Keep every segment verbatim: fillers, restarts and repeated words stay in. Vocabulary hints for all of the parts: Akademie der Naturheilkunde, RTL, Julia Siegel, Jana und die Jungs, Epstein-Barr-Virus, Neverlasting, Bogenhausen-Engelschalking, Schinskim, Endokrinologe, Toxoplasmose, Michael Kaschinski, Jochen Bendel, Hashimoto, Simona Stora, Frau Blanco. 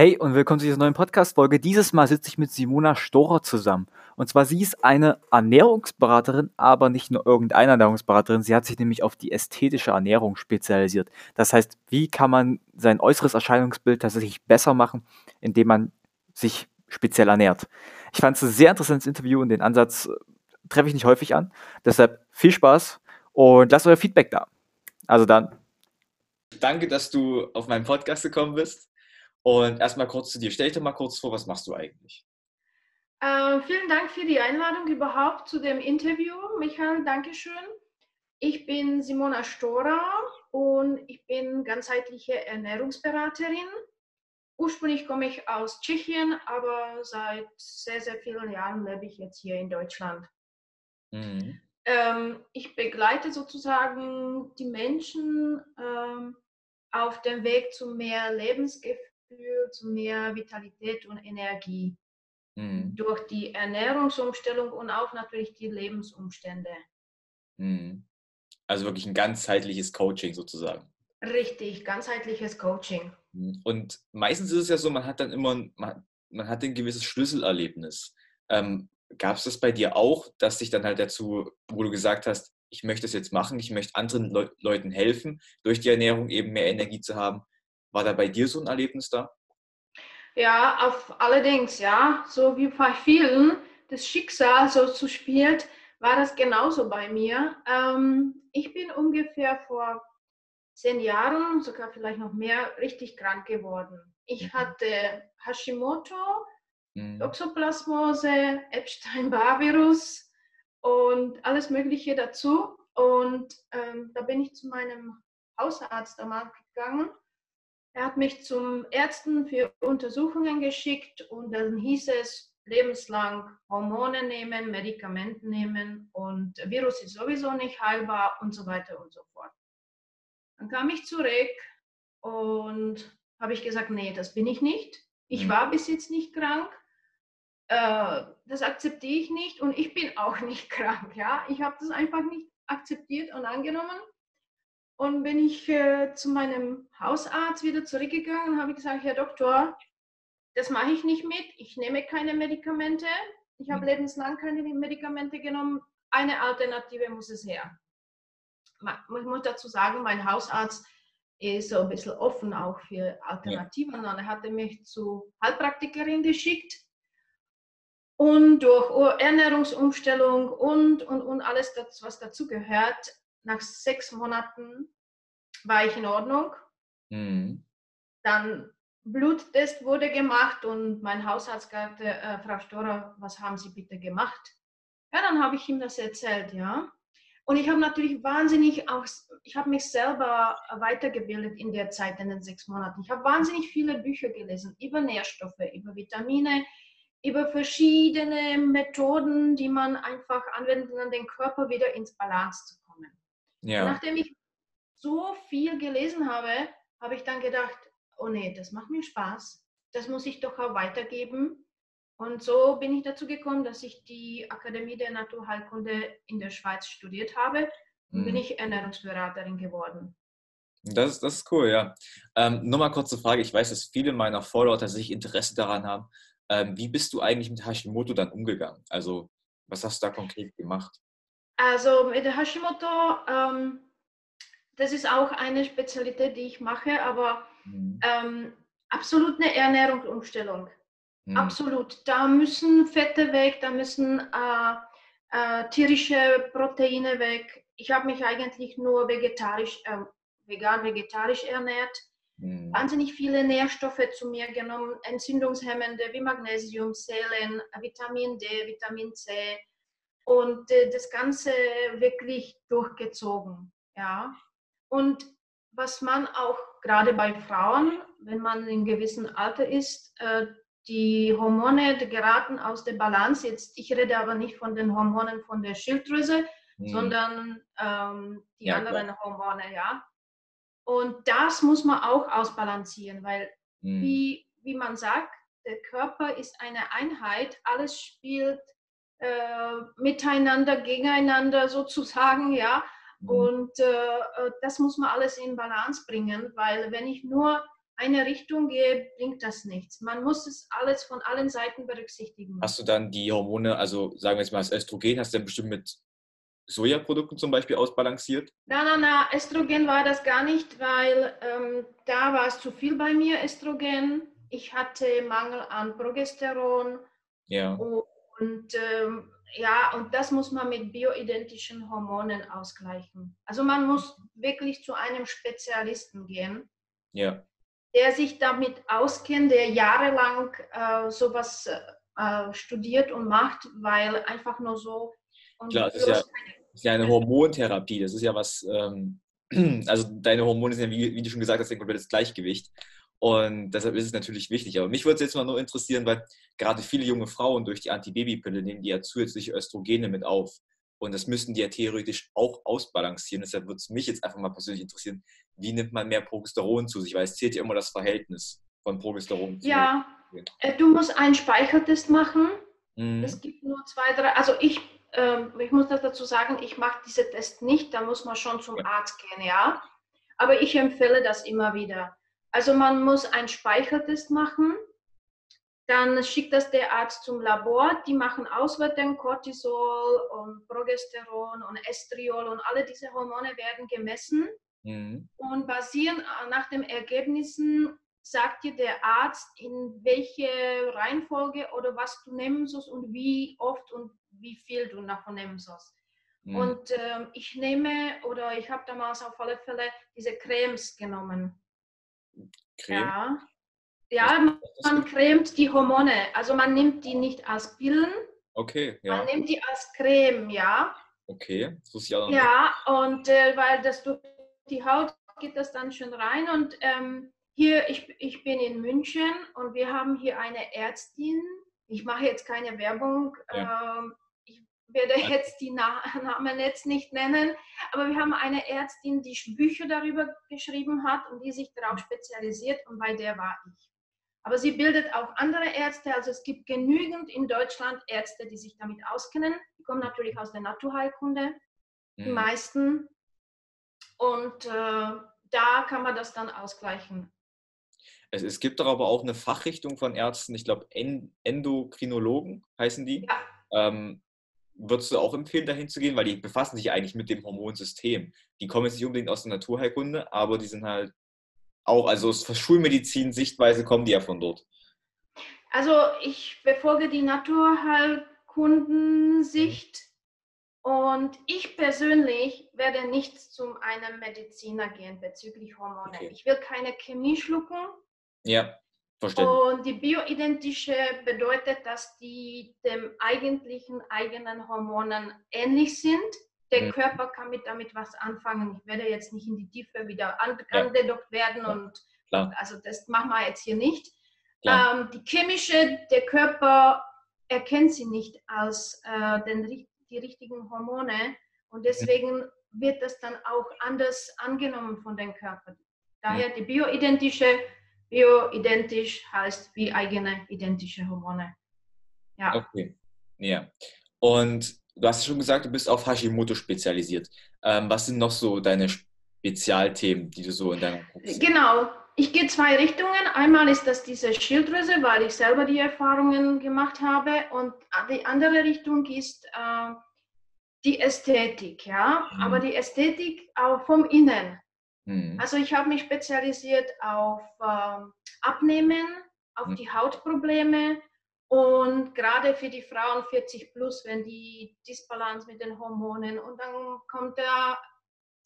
Hey und willkommen zu dieser neuen Podcast-Folge. Dieses Mal sitze ich mit Simona Stora zusammen. Und zwar, sie ist eine Ernährungsberaterin, aber nicht nur irgendeine Ernährungsberaterin. Sie hat sich nämlich auf die ästhetische Ernährung spezialisiert. Das heißt, wie kann man sein äußeres Erscheinungsbild tatsächlich besser machen, indem man sich speziell ernährt. Ich fand es ein sehr interessantes Interview und den Ansatz äh, treffe ich nicht häufig an. Deshalb viel Spaß und lasst euer Feedback da. Also dann. Danke, dass du auf meinen Podcast gekommen bist. Und erstmal kurz zu dir. Stell dich doch mal kurz vor, was machst du eigentlich? Äh, vielen Dank für die Einladung überhaupt zu dem Interview, Michael. Dankeschön. Ich bin Simona Stora und ich bin ganzheitliche Ernährungsberaterin. Ursprünglich komme ich aus Tschechien, aber seit sehr, sehr vielen Jahren lebe ich jetzt hier in Deutschland. Mhm. Ähm, ich begleite sozusagen die Menschen ähm, auf dem Weg zu mehr Lebensgefühl, zu mehr Vitalität und Energie mhm. durch die Ernährungsumstellung und auch natürlich die Lebensumstände. Mhm. Also wirklich ein ganzheitliches Coaching sozusagen. Richtig, ganzheitliches Coaching. Und meistens ist es ja so, man hat dann immer ein, man, man hat ein gewisses Schlüsselerlebnis. Ähm, Gab es das bei dir auch, dass dich dann halt dazu, wo du gesagt hast, ich möchte es jetzt machen, ich möchte anderen Le- Leuten helfen, durch die Ernährung eben mehr Energie zu haben? War da bei dir so ein Erlebnis da? Ja, auf, allerdings, ja. So wie bei vielen das Schicksal so zuspielt, war das genauso bei mir. Ähm, ich bin ungefähr vor zehn Jahren, sogar vielleicht noch mehr, richtig krank geworden. Ich mhm. hatte Hashimoto, mhm. Toxoplasmose, Epstein-Barr-Virus und alles Mögliche dazu. Und ähm, da bin ich zu meinem Hausarzt damals gegangen. Er hat mich zum Ärzten für Untersuchungen geschickt und dann hieß es, lebenslang Hormone nehmen, Medikamente nehmen und Virus ist sowieso nicht heilbar und so weiter und so fort. Dann kam ich zurück und habe ich gesagt, nee, das bin ich nicht. Ich war bis jetzt nicht krank, das akzeptiere ich nicht und ich bin auch nicht krank. Ja? Ich habe das einfach nicht akzeptiert und angenommen. Und bin ich äh, zu meinem Hausarzt wieder zurückgegangen und habe gesagt, Herr Doktor, das mache ich nicht mit, ich nehme keine Medikamente, ich habe mhm. lebenslang keine Medikamente genommen, eine Alternative muss es her. Ich muss dazu sagen, mein Hausarzt ist so ein bisschen offen auch für Alternativen ja. und er hatte mich zu Heilpraktikerin geschickt. Und durch Ernährungsumstellung und, und, und alles, das, was dazu gehört, nach sechs Monaten war ich in Ordnung. Mhm. Dann Bluttest wurde gemacht und mein Hausarzt sagte, äh, Frau Stora, was haben Sie bitte gemacht? Ja, dann habe ich ihm das erzählt, ja. Und ich habe natürlich wahnsinnig auch, ich habe mich selber weitergebildet in der Zeit, in den sechs Monaten. Ich habe wahnsinnig viele Bücher gelesen über Nährstoffe, über Vitamine, über verschiedene Methoden, die man einfach anwenden kann, um den Körper wieder ins Balance zu kommen. Ja. Nachdem ich so viel gelesen habe, habe ich dann gedacht, oh nee, das macht mir Spaß, das muss ich doch auch weitergeben. Und so bin ich dazu gekommen, dass ich die Akademie der Naturheilkunde in der Schweiz studiert habe und mhm. bin ich Ernährungsberaterin geworden. Das ist, das ist cool, ja. Ähm, nur mal kurze Frage, ich weiß, dass viele meiner Follower tatsächlich Interesse daran haben. Ähm, wie bist du eigentlich mit Hashimoto dann umgegangen? Also, was hast du da konkret gemacht? Also mit Hashimoto, ähm, das ist auch eine Spezialität, die ich mache, aber mhm. ähm, absolut eine Ernährungsumstellung. Mhm. Absolut. Da müssen Fette weg, da müssen äh, äh, tierische Proteine weg. Ich habe mich eigentlich nur vegetarisch, äh, vegan, vegetarisch ernährt. Mhm. Wahnsinnig viele Nährstoffe zu mir genommen, entzündungshemmende wie Magnesium, Selen, Vitamin D, Vitamin C. Und das Ganze wirklich durchgezogen, ja. Und was man auch gerade bei Frauen, wenn man in gewissem Alter ist, die Hormone geraten aus der Balance. Jetzt, ich rede aber nicht von den Hormonen von der Schilddrüse, hm. sondern ähm, die ja, anderen klar. Hormone, ja. Und das muss man auch ausbalancieren, weil hm. wie, wie man sagt, der Körper ist eine Einheit, alles spielt Äh, miteinander, gegeneinander sozusagen, ja. Mhm. Und äh, das muss man alles in Balance bringen, weil wenn ich nur eine Richtung gehe, bringt das nichts. Man muss es alles von allen Seiten berücksichtigen. Hast du dann die Hormone, also sagen wir jetzt mal das Östrogen, hast du ja bestimmt mit Sojaprodukten zum Beispiel ausbalanciert? Nein, nein, nein, Östrogen war das gar nicht, weil ähm, da war es zu viel bei mir, Östrogen. Ich hatte Mangel an Progesteron. Ja. Und, und ähm, ja, und das muss man mit bioidentischen Hormonen ausgleichen. Also man muss wirklich zu einem Spezialisten gehen, ja, der sich damit auskennt, der jahrelang äh, sowas äh, studiert und macht, weil einfach nur so... Und klar, es ist, ja, ist ja eine Hormontherapie, das ist ja was, ähm, also deine Hormone sind ja, wie, wie du schon gesagt hast, ein komplettes Gleichgewicht und deshalb ist es natürlich wichtig. Aber mich würde es jetzt mal nur interessieren, weil gerade viele junge Frauen durch die Antibabypille nehmen die ja zusätzliche Östrogene mit auf und das müssten die ja theoretisch auch ausbalancieren. Deshalb würde es mich jetzt einfach mal persönlich interessieren, wie nimmt man mehr Progesteron zu sich, weil es zählt ja immer das Verhältnis von Progesteron zu. Ja, du musst einen Speichertest machen, mhm. Es gibt nur zwei, drei, also ich Ich muss das dazu sagen, ich mache diese Tests nicht, da muss man schon zum Arzt gehen, ja. Aber ich empfehle das immer wieder. Also man muss einen Speichertest machen, dann schickt das der Arzt zum Labor, die machen Auswertungen, Cortisol und Progesteron und Estriol und alle diese Hormone werden gemessen, mhm, und basierend nach den Ergebnissen sagt dir der Arzt, in welche Reihenfolge oder was du nehmen sollst und wie oft und wie viel du davon nehmen sollst. Mhm. Und äh, ich nehme, oder ich habe damals auf alle Fälle diese Cremes genommen. Creme? Ja, ja, man cremt die Hormone. Also man nimmt die nicht als Pillen. Okay, ja. Man nimmt die als Creme, ja. Okay, das wusste ich auch noch. Ja, und äh, weil das durch die Haut geht das dann schön rein. Und ähm, hier, ich, ich bin in München und wir haben hier eine Ärztin. Ich mache jetzt keine Werbung, ja. ähm, ich werde jetzt die Na- Namen jetzt nicht nennen, aber wir haben eine Ärztin, die Bücher darüber geschrieben hat und die sich darauf spezialisiert und bei der war ich. Aber sie bildet auch andere Ärzte, also es gibt genügend in Deutschland Ärzte, die sich damit auskennen. Die kommen natürlich aus der Naturheilkunde, mhm, die meisten, und äh, da kann man das dann ausgleichen. Es, es gibt aber auch eine Fachrichtung von Ärzten, ich glaube Endokrinologen heißen die. Ja. Ähm, würdest du auch empfehlen, dahin zu gehen? Weil die befassen sich eigentlich mit dem Hormonsystem. Die kommen jetzt nicht unbedingt aus der Naturheilkunde, aber die sind halt auch, also aus Schulmedizin-Sichtweise kommen die ja von dort. Also ich befolge die Naturheilkundensicht und ich persönlich werde nicht zu einem Mediziner gehen bezüglich Hormone. Okay. Ich will keine Chemie schlucken. Ja, verstanden. Und die bioidentische bedeutet, dass die dem eigentlichen eigenen Hormonen ähnlich sind. Der mhm. Körper kann mit damit was anfangen. Ich werde jetzt nicht in die Tiefe wieder angedockt ja. werden. Und Klar. also das machen wir jetzt hier nicht. Ähm, die chemische, der Körper erkennt sie nicht als äh, den, die richtigen Hormone. Und deswegen mhm. wird das dann auch anders angenommen von den Körpern. Daher mhm. die bioidentische. Bioidentisch heißt wie eigene identische Hormone. Ja. Okay. Ja. Und du hast schon gesagt, du bist auf Hashimoto spezialisiert. Ähm, was sind noch so deine Spezialthemen, die du so in deinem Kopf hast? Genau. Ich gehe zwei Richtungen. Einmal ist das diese Schilddrüse, weil ich selber die Erfahrungen gemacht habe. Und die andere Richtung ist äh, die Ästhetik. Ja. Mhm. Aber die Ästhetik auch vom Innen. Also ich habe mich spezialisiert auf äh, Abnehmen, auf mhm. die Hautprobleme und gerade für die Frauen vierzig plus, wenn die Disbalance mit den Hormonen und dann kommt da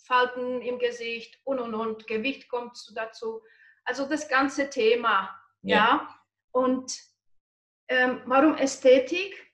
Falten im Gesicht und und und, Gewicht kommt dazu. Also das ganze Thema. Ja. ja? Und ähm, warum Ästhetik?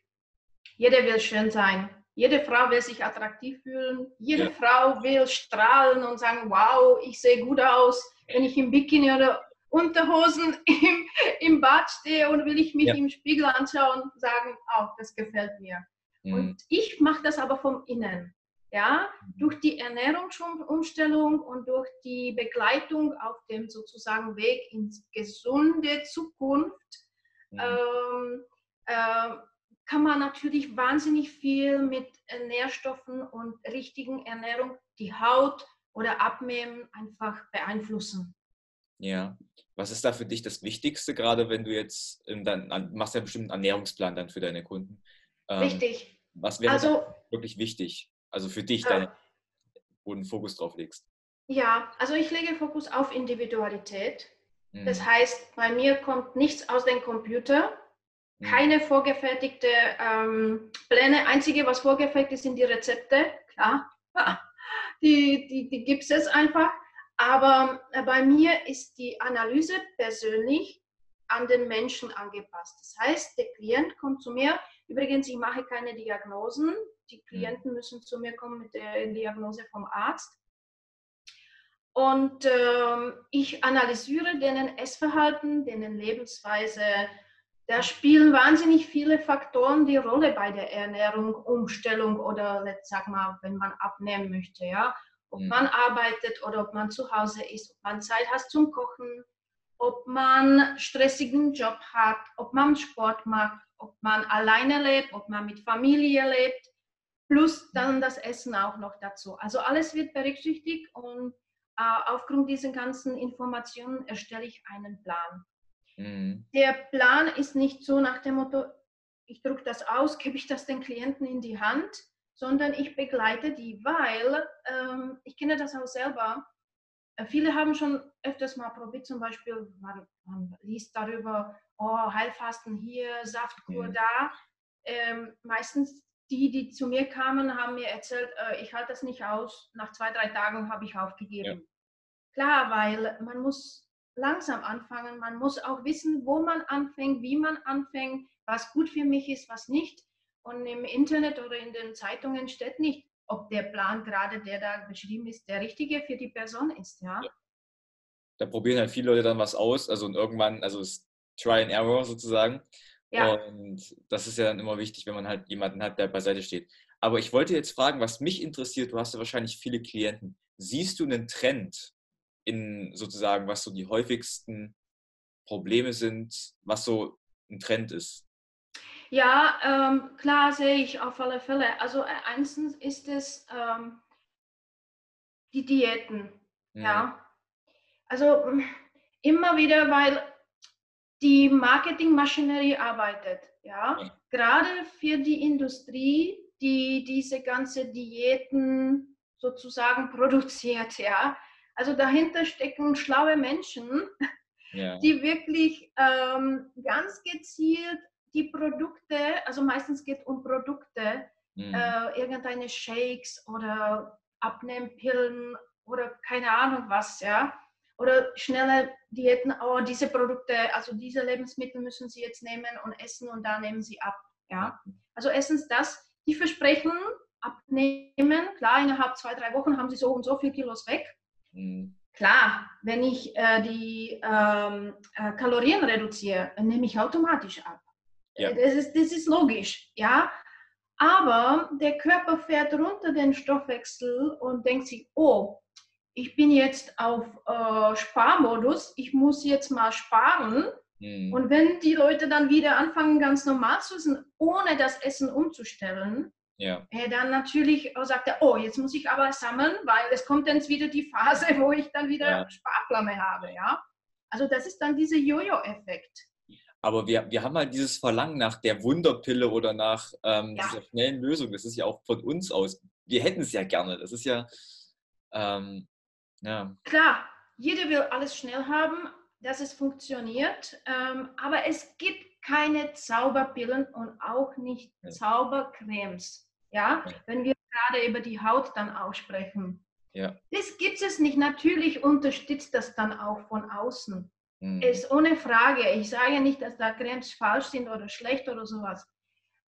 Jeder will schön sein. Jede Frau will sich attraktiv fühlen, jede ja. Frau will strahlen und sagen, wow, ich sehe gut aus, wenn ich im Bikini oder Unterhosen im, im Bad stehe und will ich mich ja. im Spiegel anschauen und sagen, oh, das gefällt mir. Mhm. Und ich mache das aber vom Innen. Ja? Mhm. Durch die Ernährungsumstellung und durch die Begleitung auf dem sozusagen Weg ins gesunde Zukunft mhm. ähm, äh, kann man natürlich wahnsinnig viel mit Nährstoffen und richtigen Ernährung die Haut oder Abnehmen einfach beeinflussen. Ja. Was ist da für dich das Wichtigste, gerade wenn du jetzt, dann machst ja bestimmt einen Ernährungsplan dann für deine Kunden. Richtig. Ähm, was wäre also, wirklich wichtig? Also für dich, ja. Dann, wo du einen Fokus drauf legst. Ja, also ich lege Fokus auf Individualität. Mhm. Das heißt, bei mir kommt nichts aus dem Computer, mhm. keine vorgefertigte ähm, Pläne. Einzige, was vorgefertigt ist, sind die Rezepte. Klar, die, die, die gibt es einfach. Aber bei mir ist die Analyse persönlich an den Menschen angepasst. Das heißt, der Klient kommt zu mir. Übrigens, ich mache keine Diagnosen. Die Klienten müssen zu mir kommen mit der Diagnose vom Arzt. Und ähm, ich analysiere deren Essverhalten, deren Lebensweise. Da spielen wahnsinnig viele Faktoren die Rolle bei der Ernährung, Umstellung oder, sag mal, wenn man abnehmen möchte, ja. Ob man arbeitet oder ob man zu Hause ist, ob man Zeit hat zum Kochen, ob man stressigen Job hat, ob man Sport macht, ob man alleine lebt, ob man mit Familie lebt, plus dann das Essen auch noch dazu. Also alles wird berücksichtigt und äh, aufgrund dieser ganzen Informationen erstelle ich einen Plan. Mhm. Der Plan ist nicht so nach dem Motto, ich drucke das aus, gebe ich das den Klienten in die Hand, sondern ich begleite die, weil ähm, ich kenne das auch selber. Äh, viele haben schon öfters mal probiert, zum Beispiel, man, man liest darüber, oh, Heilfasten hier, Saftkur mhm. da. Ähm, meistens die, die zu mir kamen, haben mir erzählt, äh, ich halte das nicht aus, nach zwei, drei Tagen habe ich aufgegeben. Ja. Klar, weil man muss langsam anfangen, man muss auch wissen, wo man anfängt, wie man anfängt, was gut für mich ist, was nicht. Und im Internet oder in den Zeitungen steht nicht, ob der Plan gerade, der da beschrieben ist, der richtige für die Person ist, ja. ja. Da probieren halt viele Leute dann was aus, also und irgendwann, also es ist Try and Error sozusagen. Ja. Und das ist ja dann immer wichtig, wenn man halt jemanden hat, der beiseite steht. Aber ich wollte jetzt fragen, was mich interessiert, du hast ja wahrscheinlich viele Klienten. Siehst du einen Trend in sozusagen, was so die häufigsten Probleme sind, was so ein Trend ist? Ja, ähm, klar sehe ich auf alle Fälle. Also einstens ist es ähm, die Diäten. Ja. ja. Also immer wieder, weil die Marketingmaschinerie arbeitet. Ja. ja. Gerade für die Industrie, die diese ganze Diäten sozusagen produziert. Ja. Also dahinter stecken schlaue Menschen, ja. die wirklich ähm, ganz gezielt die Produkte, also meistens geht es um Produkte, mhm. äh, irgendeine Shakes oder Abnehmpillen oder keine Ahnung was, ja. Oder schnelle Diäten, oh, diese Produkte, also diese Lebensmittel müssen Sie jetzt nehmen und essen und da nehmen Sie ab, ja. Also erstens das, die versprechen, abnehmen, klar, innerhalb zwei, drei Wochen haben Sie so und so viel Kilos weg. Mhm. Klar, wenn ich äh, die ähm, äh, Kalorien reduziere, nehme ich automatisch ab. Ja. Das ist, das ist logisch, ja. Aber der Körper fährt runter den Stoffwechsel und denkt sich, oh, ich bin jetzt auf äh, Sparmodus, ich muss jetzt mal sparen. Mhm. Und wenn die Leute dann wieder anfangen, ganz normal zu essen, ohne das Essen umzustellen, ja. äh, dann natürlich sagt er, oh, jetzt muss ich aber sammeln, weil es kommt dann wieder die Phase, wo ich dann wieder ja. Sparflamme habe, ja. Also das ist dann dieser Jojo-Effekt. Aber wir, wir haben halt dieses Verlangen nach der Wunderpille oder nach ähm, ja. dieser schnellen Lösung. Das ist ja auch von uns aus. Wir hätten es ja gerne. Das ist ja, ähm, ja. Klar, jeder will alles schnell haben, dass es funktioniert. Ähm, aber es gibt keine Zauberpillen und auch nicht ja. Zaubercremes. Ja? ja, wenn wir gerade über die Haut dann auch sprechen. Ja. Das gibt es nicht. Natürlich unterstützt das dann auch von außen. Ist ohne Frage. Ich sage nicht, dass da Cremes falsch sind oder schlecht oder sowas.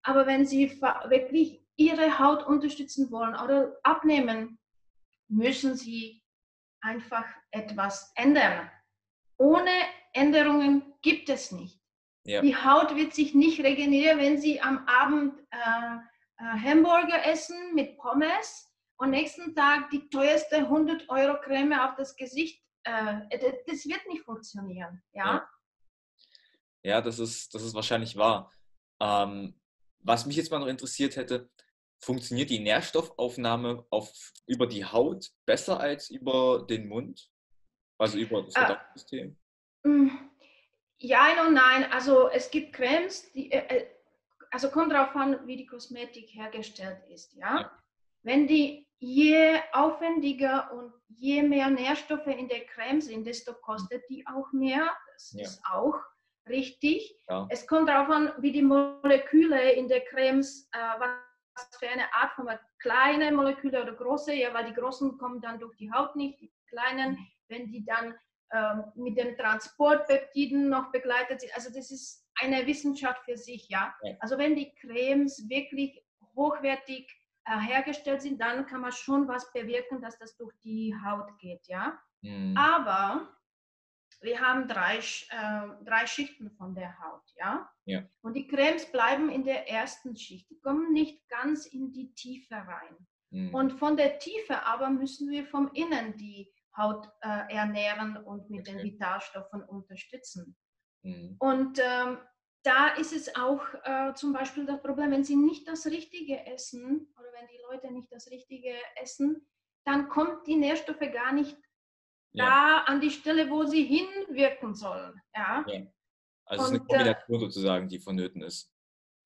Aber wenn Sie wirklich Ihre Haut unterstützen wollen oder abnehmen, müssen Sie einfach etwas ändern. Ohne Änderungen gibt es nicht. Ja. Die Haut wird sich nicht regenerieren, wenn Sie am Abend äh, äh, Hamburger essen mit Pommes und nächsten Tag die teuerste hundert Euro Creme auf das Gesicht. Das wird nicht funktionieren, ja? Ja, ja das, ist, das ist wahrscheinlich wahr. Ähm, was mich jetzt mal noch interessiert hätte, funktioniert die Nährstoffaufnahme auf, über die Haut besser als über den Mund? Also über das Verdauungssystem? Äh, ja, nein und nein. Also es gibt Cremes, die, äh, also kommt darauf an, wie die Kosmetik hergestellt ist. Ja? Ja. Wenn die je aufwendiger und je mehr Nährstoffe in der Creme sind, desto kostet die auch mehr. Das ja. ist auch richtig. Ja. Es kommt darauf an, wie die Moleküle in der Cremes, äh, was für eine Art von kleine Moleküle oder große, ja, weil die großen kommen dann durch die Haut nicht, die kleinen, wenn die dann ähm, mit dem Transport Peptiden noch begleitet sind. Also das ist eine Wissenschaft für sich, ja. ja. Also wenn die Cremes wirklich hochwertig hergestellt sind, dann kann man schon was bewirken, dass das durch die Haut geht, ja. Mhm. Aber wir haben drei, äh, drei Schichten von der Haut, ja? Ja. Und die Cremes bleiben in der ersten Schicht, die kommen nicht ganz in die Tiefe rein. Mhm. Und von der Tiefe aber müssen wir vom Innen die Haut äh, ernähren und mit okay. den Vitalstoffen unterstützen. Mhm. Und ähm, da ist es auch äh, zum Beispiel das Problem, wenn sie nicht das Richtige essen oder wenn die Leute nicht das Richtige essen, dann kommt die Nährstoffe gar nicht ja. da an die Stelle, wo sie hinwirken sollen. Ja? Ja. Also es ist eine Kombination sozusagen, die vonnöten ist.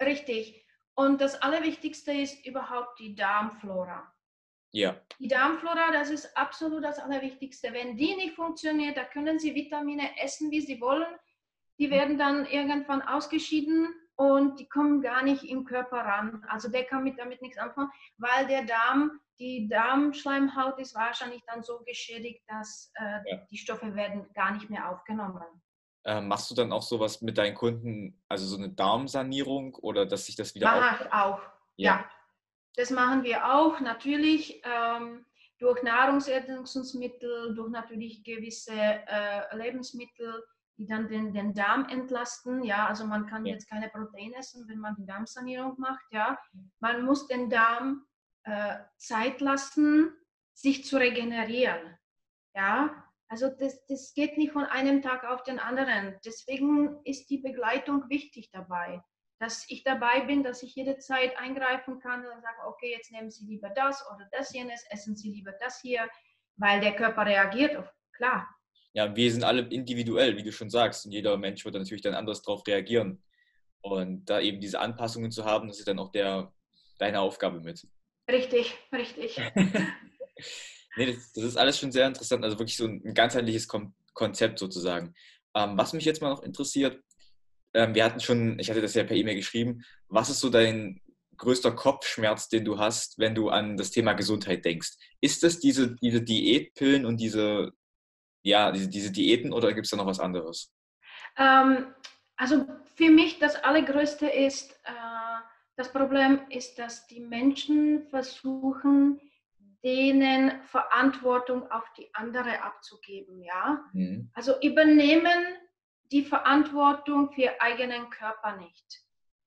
Richtig. Und das Allerwichtigste ist überhaupt die Darmflora. Ja. Die Darmflora, das ist absolut das Allerwichtigste. Wenn die nicht funktioniert, da können sie Vitamine essen, wie sie wollen. Die werden dann irgendwann ausgeschieden und die kommen gar nicht im Körper ran. Also der kann mit, damit nichts anfangen, weil der Darm, die Darmschleimhaut ist wahrscheinlich dann so geschädigt, dass äh, ja. die Stoffe werden gar nicht mehr aufgenommen. Äh, machst du dann auch sowas mit deinen Kunden, also so eine Darmsanierung oder dass sich das wieder aufbaut? Mache ich auch, ja. ja. Das machen wir auch, natürlich. Ähm, durch Nahrungsergänzungsmittel, durch natürlich gewisse äh, Lebensmittel, die dann den, den Darm entlasten, ja, also man kann ja. jetzt keine Proteine essen, wenn man die Darmsanierung macht, ja, man muss den Darm äh, Zeit lassen, sich zu regenerieren, ja, also das, das geht nicht von einem Tag auf den anderen, deswegen ist die Begleitung wichtig dabei, dass ich dabei bin, dass ich jede Zeit eingreifen kann und sage, okay, jetzt nehmen Sie lieber das oder das jenes, essen Sie lieber das hier, weil der Körper reagiert auf, klar. Ja, wir sind alle individuell, wie du schon sagst. Und jeder Mensch wird dann natürlich dann anders darauf reagieren. Und da eben diese Anpassungen zu haben, das ist dann auch der, deine Aufgabe mit. Richtig, richtig. Nee, das, das ist alles schon sehr interessant. Also wirklich so ein ganzheitliches Konzept sozusagen. Ähm, was mich jetzt mal noch interessiert, ähm, wir hatten schon, ich hatte das ja per E-Mail geschrieben, was ist so dein größter Kopfschmerz, den du hast, wenn du an das Thema Gesundheit denkst? Ist das diese, diese Diätpillen und diese... Ja, diese, diese Diäten oder gibt es da noch was anderes? Ähm, also für mich das Allergrößte ist, äh, das Problem ist, dass die Menschen versuchen, denen Verantwortung auf die andere abzugeben. Ja? Mhm. Also übernehmen die Verantwortung für ihren eigenen Körper nicht.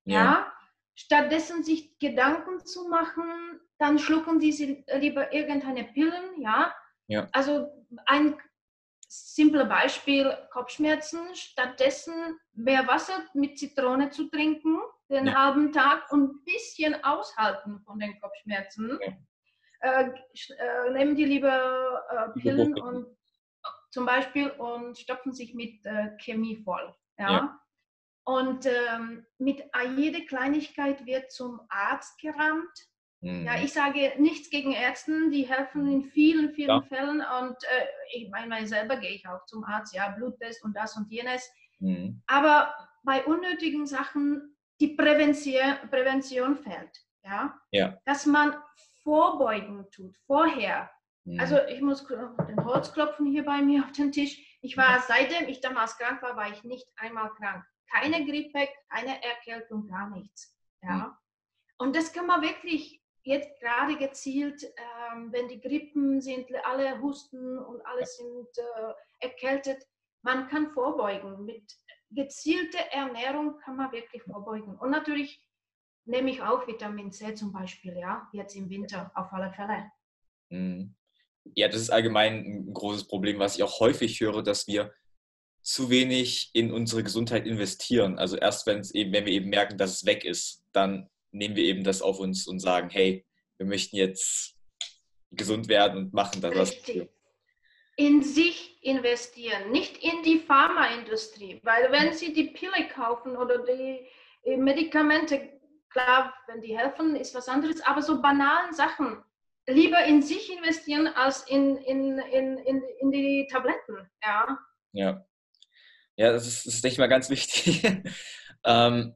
Ja. Ja? Stattdessen sich Gedanken zu machen, dann schlucken sie lieber irgendeine Pillen. Ja? Ja. Also ein simples Beispiel, Kopfschmerzen, stattdessen mehr Wasser mit Zitrone zu trinken, den ja. halben Tag und ein bisschen aushalten von den Kopfschmerzen. Ja. Äh, äh, nehmen die lieber äh, Pillen und, zum Beispiel und stopfen sich mit äh, Chemie voll. Ja? Ja. Und ähm, mit jeder Kleinigkeit wird zum Arzt gerannt. Ja, ich sage nichts gegen Ärzte, die helfen in vielen, vielen ja. Fällen und äh, ich meine, selber gehe ich auch zum Arzt, ja, Bluttest und das und jenes. Mhm. Aber bei unnötigen Sachen, die Prävention, Prävention fehlt, ja? Ja. Dass man vorbeugen tut, vorher. Mhm. Also ich muss den Holz klopfen hier bei mir auf den Tisch. Ich war, seitdem ich damals krank war, war ich nicht einmal krank. Keine Grippe, keine Erkältung, gar nichts. Ja? Mhm. Und das kann man wirklich... Jetzt gerade gezielt, ähm, wenn die Grippen sind, alle husten und alle sind äh, erkältet, man kann vorbeugen. Mit gezielter Ernährung kann man wirklich vorbeugen. Und natürlich nehme ich auch Vitamin C zum Beispiel, ja, jetzt im Winter auf alle Fälle. Ja, das ist allgemein ein großes Problem, was ich auch häufig höre, dass wir zu wenig in unsere Gesundheit investieren. Also erst wenn's eben, wenn wir eben merken, dass es weg ist, dann nehmen wir eben das auf uns und sagen, hey, wir möchten jetzt gesund werden und machen das. Richtig. in sich investieren, nicht in die Pharmaindustrie. Weil wenn Sie die Pille kaufen oder die Medikamente, klar, wenn die helfen, ist was anderes, aber so banalen Sachen, lieber in sich investieren als in, in, in, in, in die Tabletten. Ja, ja. Ja, das ist, das ist denke ich mal ganz wichtig. ähm,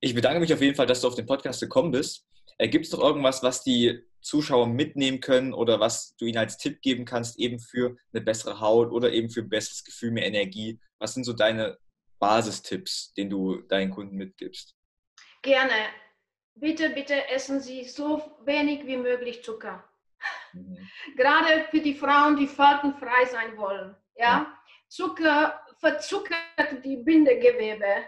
ich bedanke mich auf jeden Fall, dass du auf den Podcast gekommen bist. Äh, Gibt es noch irgendwas, was die Zuschauer mitnehmen können oder was du ihnen als Tipp geben kannst, eben für eine bessere Haut oder eben für ein besseres Gefühl, mehr Energie? Was sind so deine Basistipps, den du deinen Kunden mitgibst? Gerne. Bitte, bitte essen Sie so wenig wie möglich Zucker. Mhm. Gerade für die Frauen, die faltenfrei sein wollen. Ja? Zucker verzuckert die Bindegewebe.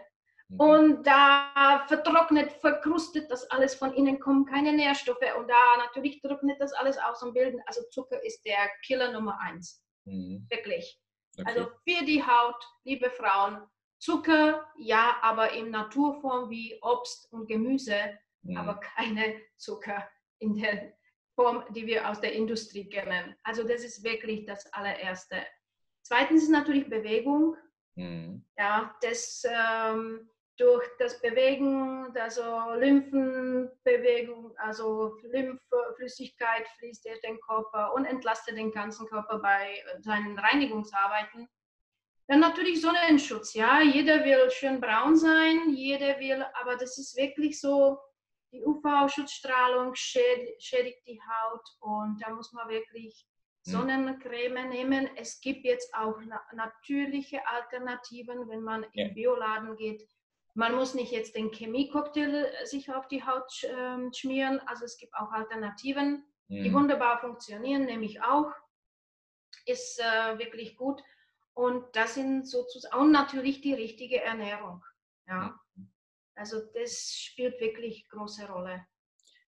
Mhm. Und da vertrocknet, verkrustet das alles von innen, kommen keine Nährstoffe. Und da natürlich trocknet das alles aus und bilden. Also Zucker ist der Killer Nummer eins. Mhm. Wirklich. Okay. Also für die Haut, liebe Frauen, Zucker, ja, aber in Naturform wie Obst und Gemüse, mhm. aber keine Zucker in der Form, die wir aus der Industrie kennen. Also das ist wirklich das allererste. Zweitens ist natürlich Bewegung. Mhm. Ja, das, ähm, durch das Bewegen, also Lymphenbewegung, also Lymphflüssigkeit fließt durch den Körper und entlastet den ganzen Körper bei seinen Reinigungsarbeiten. Dann natürlich Sonnenschutz, ja, jeder will schön braun sein, jeder will, aber das ist wirklich so, die U V-Schutzstrahlung schädigt, schädigt die Haut und da muss man wirklich Sonnencreme nehmen. Es gibt jetzt auch na- natürliche Alternativen, wenn man ja. in Bioladen geht. Man muss nicht jetzt den Chemie-Cocktail sich auf die Haut sch- ähm, schmieren, also es gibt auch Alternativen, ja. die wunderbar funktionieren, nämlich auch, ist äh, wirklich gut. Und das sind sozusagen, und natürlich die richtige Ernährung. Ja. Also das spielt wirklich eine große Rolle.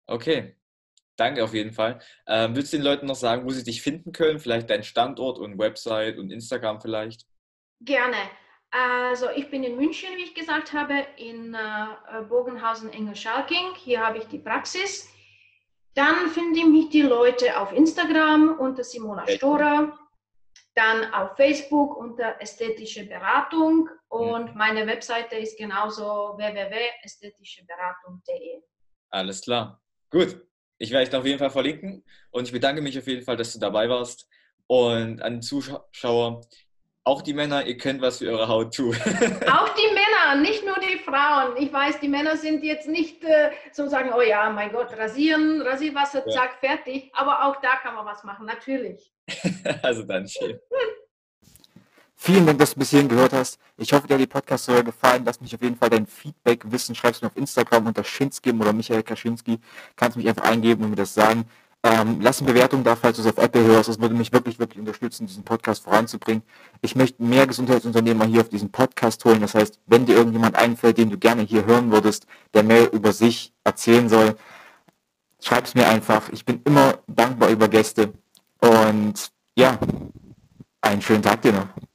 Okay, danke auf jeden Fall. Ähm, willst du den Leuten noch sagen, wo sie dich finden können? Vielleicht deinen Standort und Website und Instagram vielleicht? Gerne. Also ich bin in München, wie ich gesagt habe, in äh, Bogenhausen-Engelschalking. Hier habe ich die Praxis. Dann finden mich die Leute auf Instagram unter Simona Stora. Dann auf Facebook unter ästhetische Beratung und meine Webseite ist genauso w w w punkt ästhetischeberatung punkt de. Alles klar. Gut, ich werde dich auf jeden Fall verlinken und ich bedanke mich auf jeden Fall, dass du dabei warst und an die Zuschauer, auch die Männer, ihr könnt was für eure Haut tun. Auch die Männer, nicht nur die Frauen. Ich weiß, die Männer sind jetzt nicht äh, so sagen, oh ja, mein Gott, rasieren, Rasierwasser, ja. zack, fertig. Aber auch da kann man was machen, natürlich. Also dann schön. Vielen Dank, dass du bis hierhin gehört hast. Ich hoffe, dir hat die Podcast-Folge gefallen. Lass mich auf jeden Fall dein Feedback wissen. Schreibst mir auf Instagram unter Schinskim oder Michael Kaschinski. Kannst mich einfach eingeben und mir das sagen. Ähm, lass eine Bewertung da, falls du es auf Apple hörst. Das würde mich wirklich, wirklich unterstützen, diesen Podcast voranzubringen. Ich möchte mehr Gesundheitsunternehmer hier auf diesen Podcast holen. Das heißt, wenn dir irgendjemand einfällt, den du gerne hier hören würdest, der mehr über sich erzählen soll, schreib es mir einfach. Ich bin immer dankbar über Gäste. Und ja, einen schönen Tag dir noch.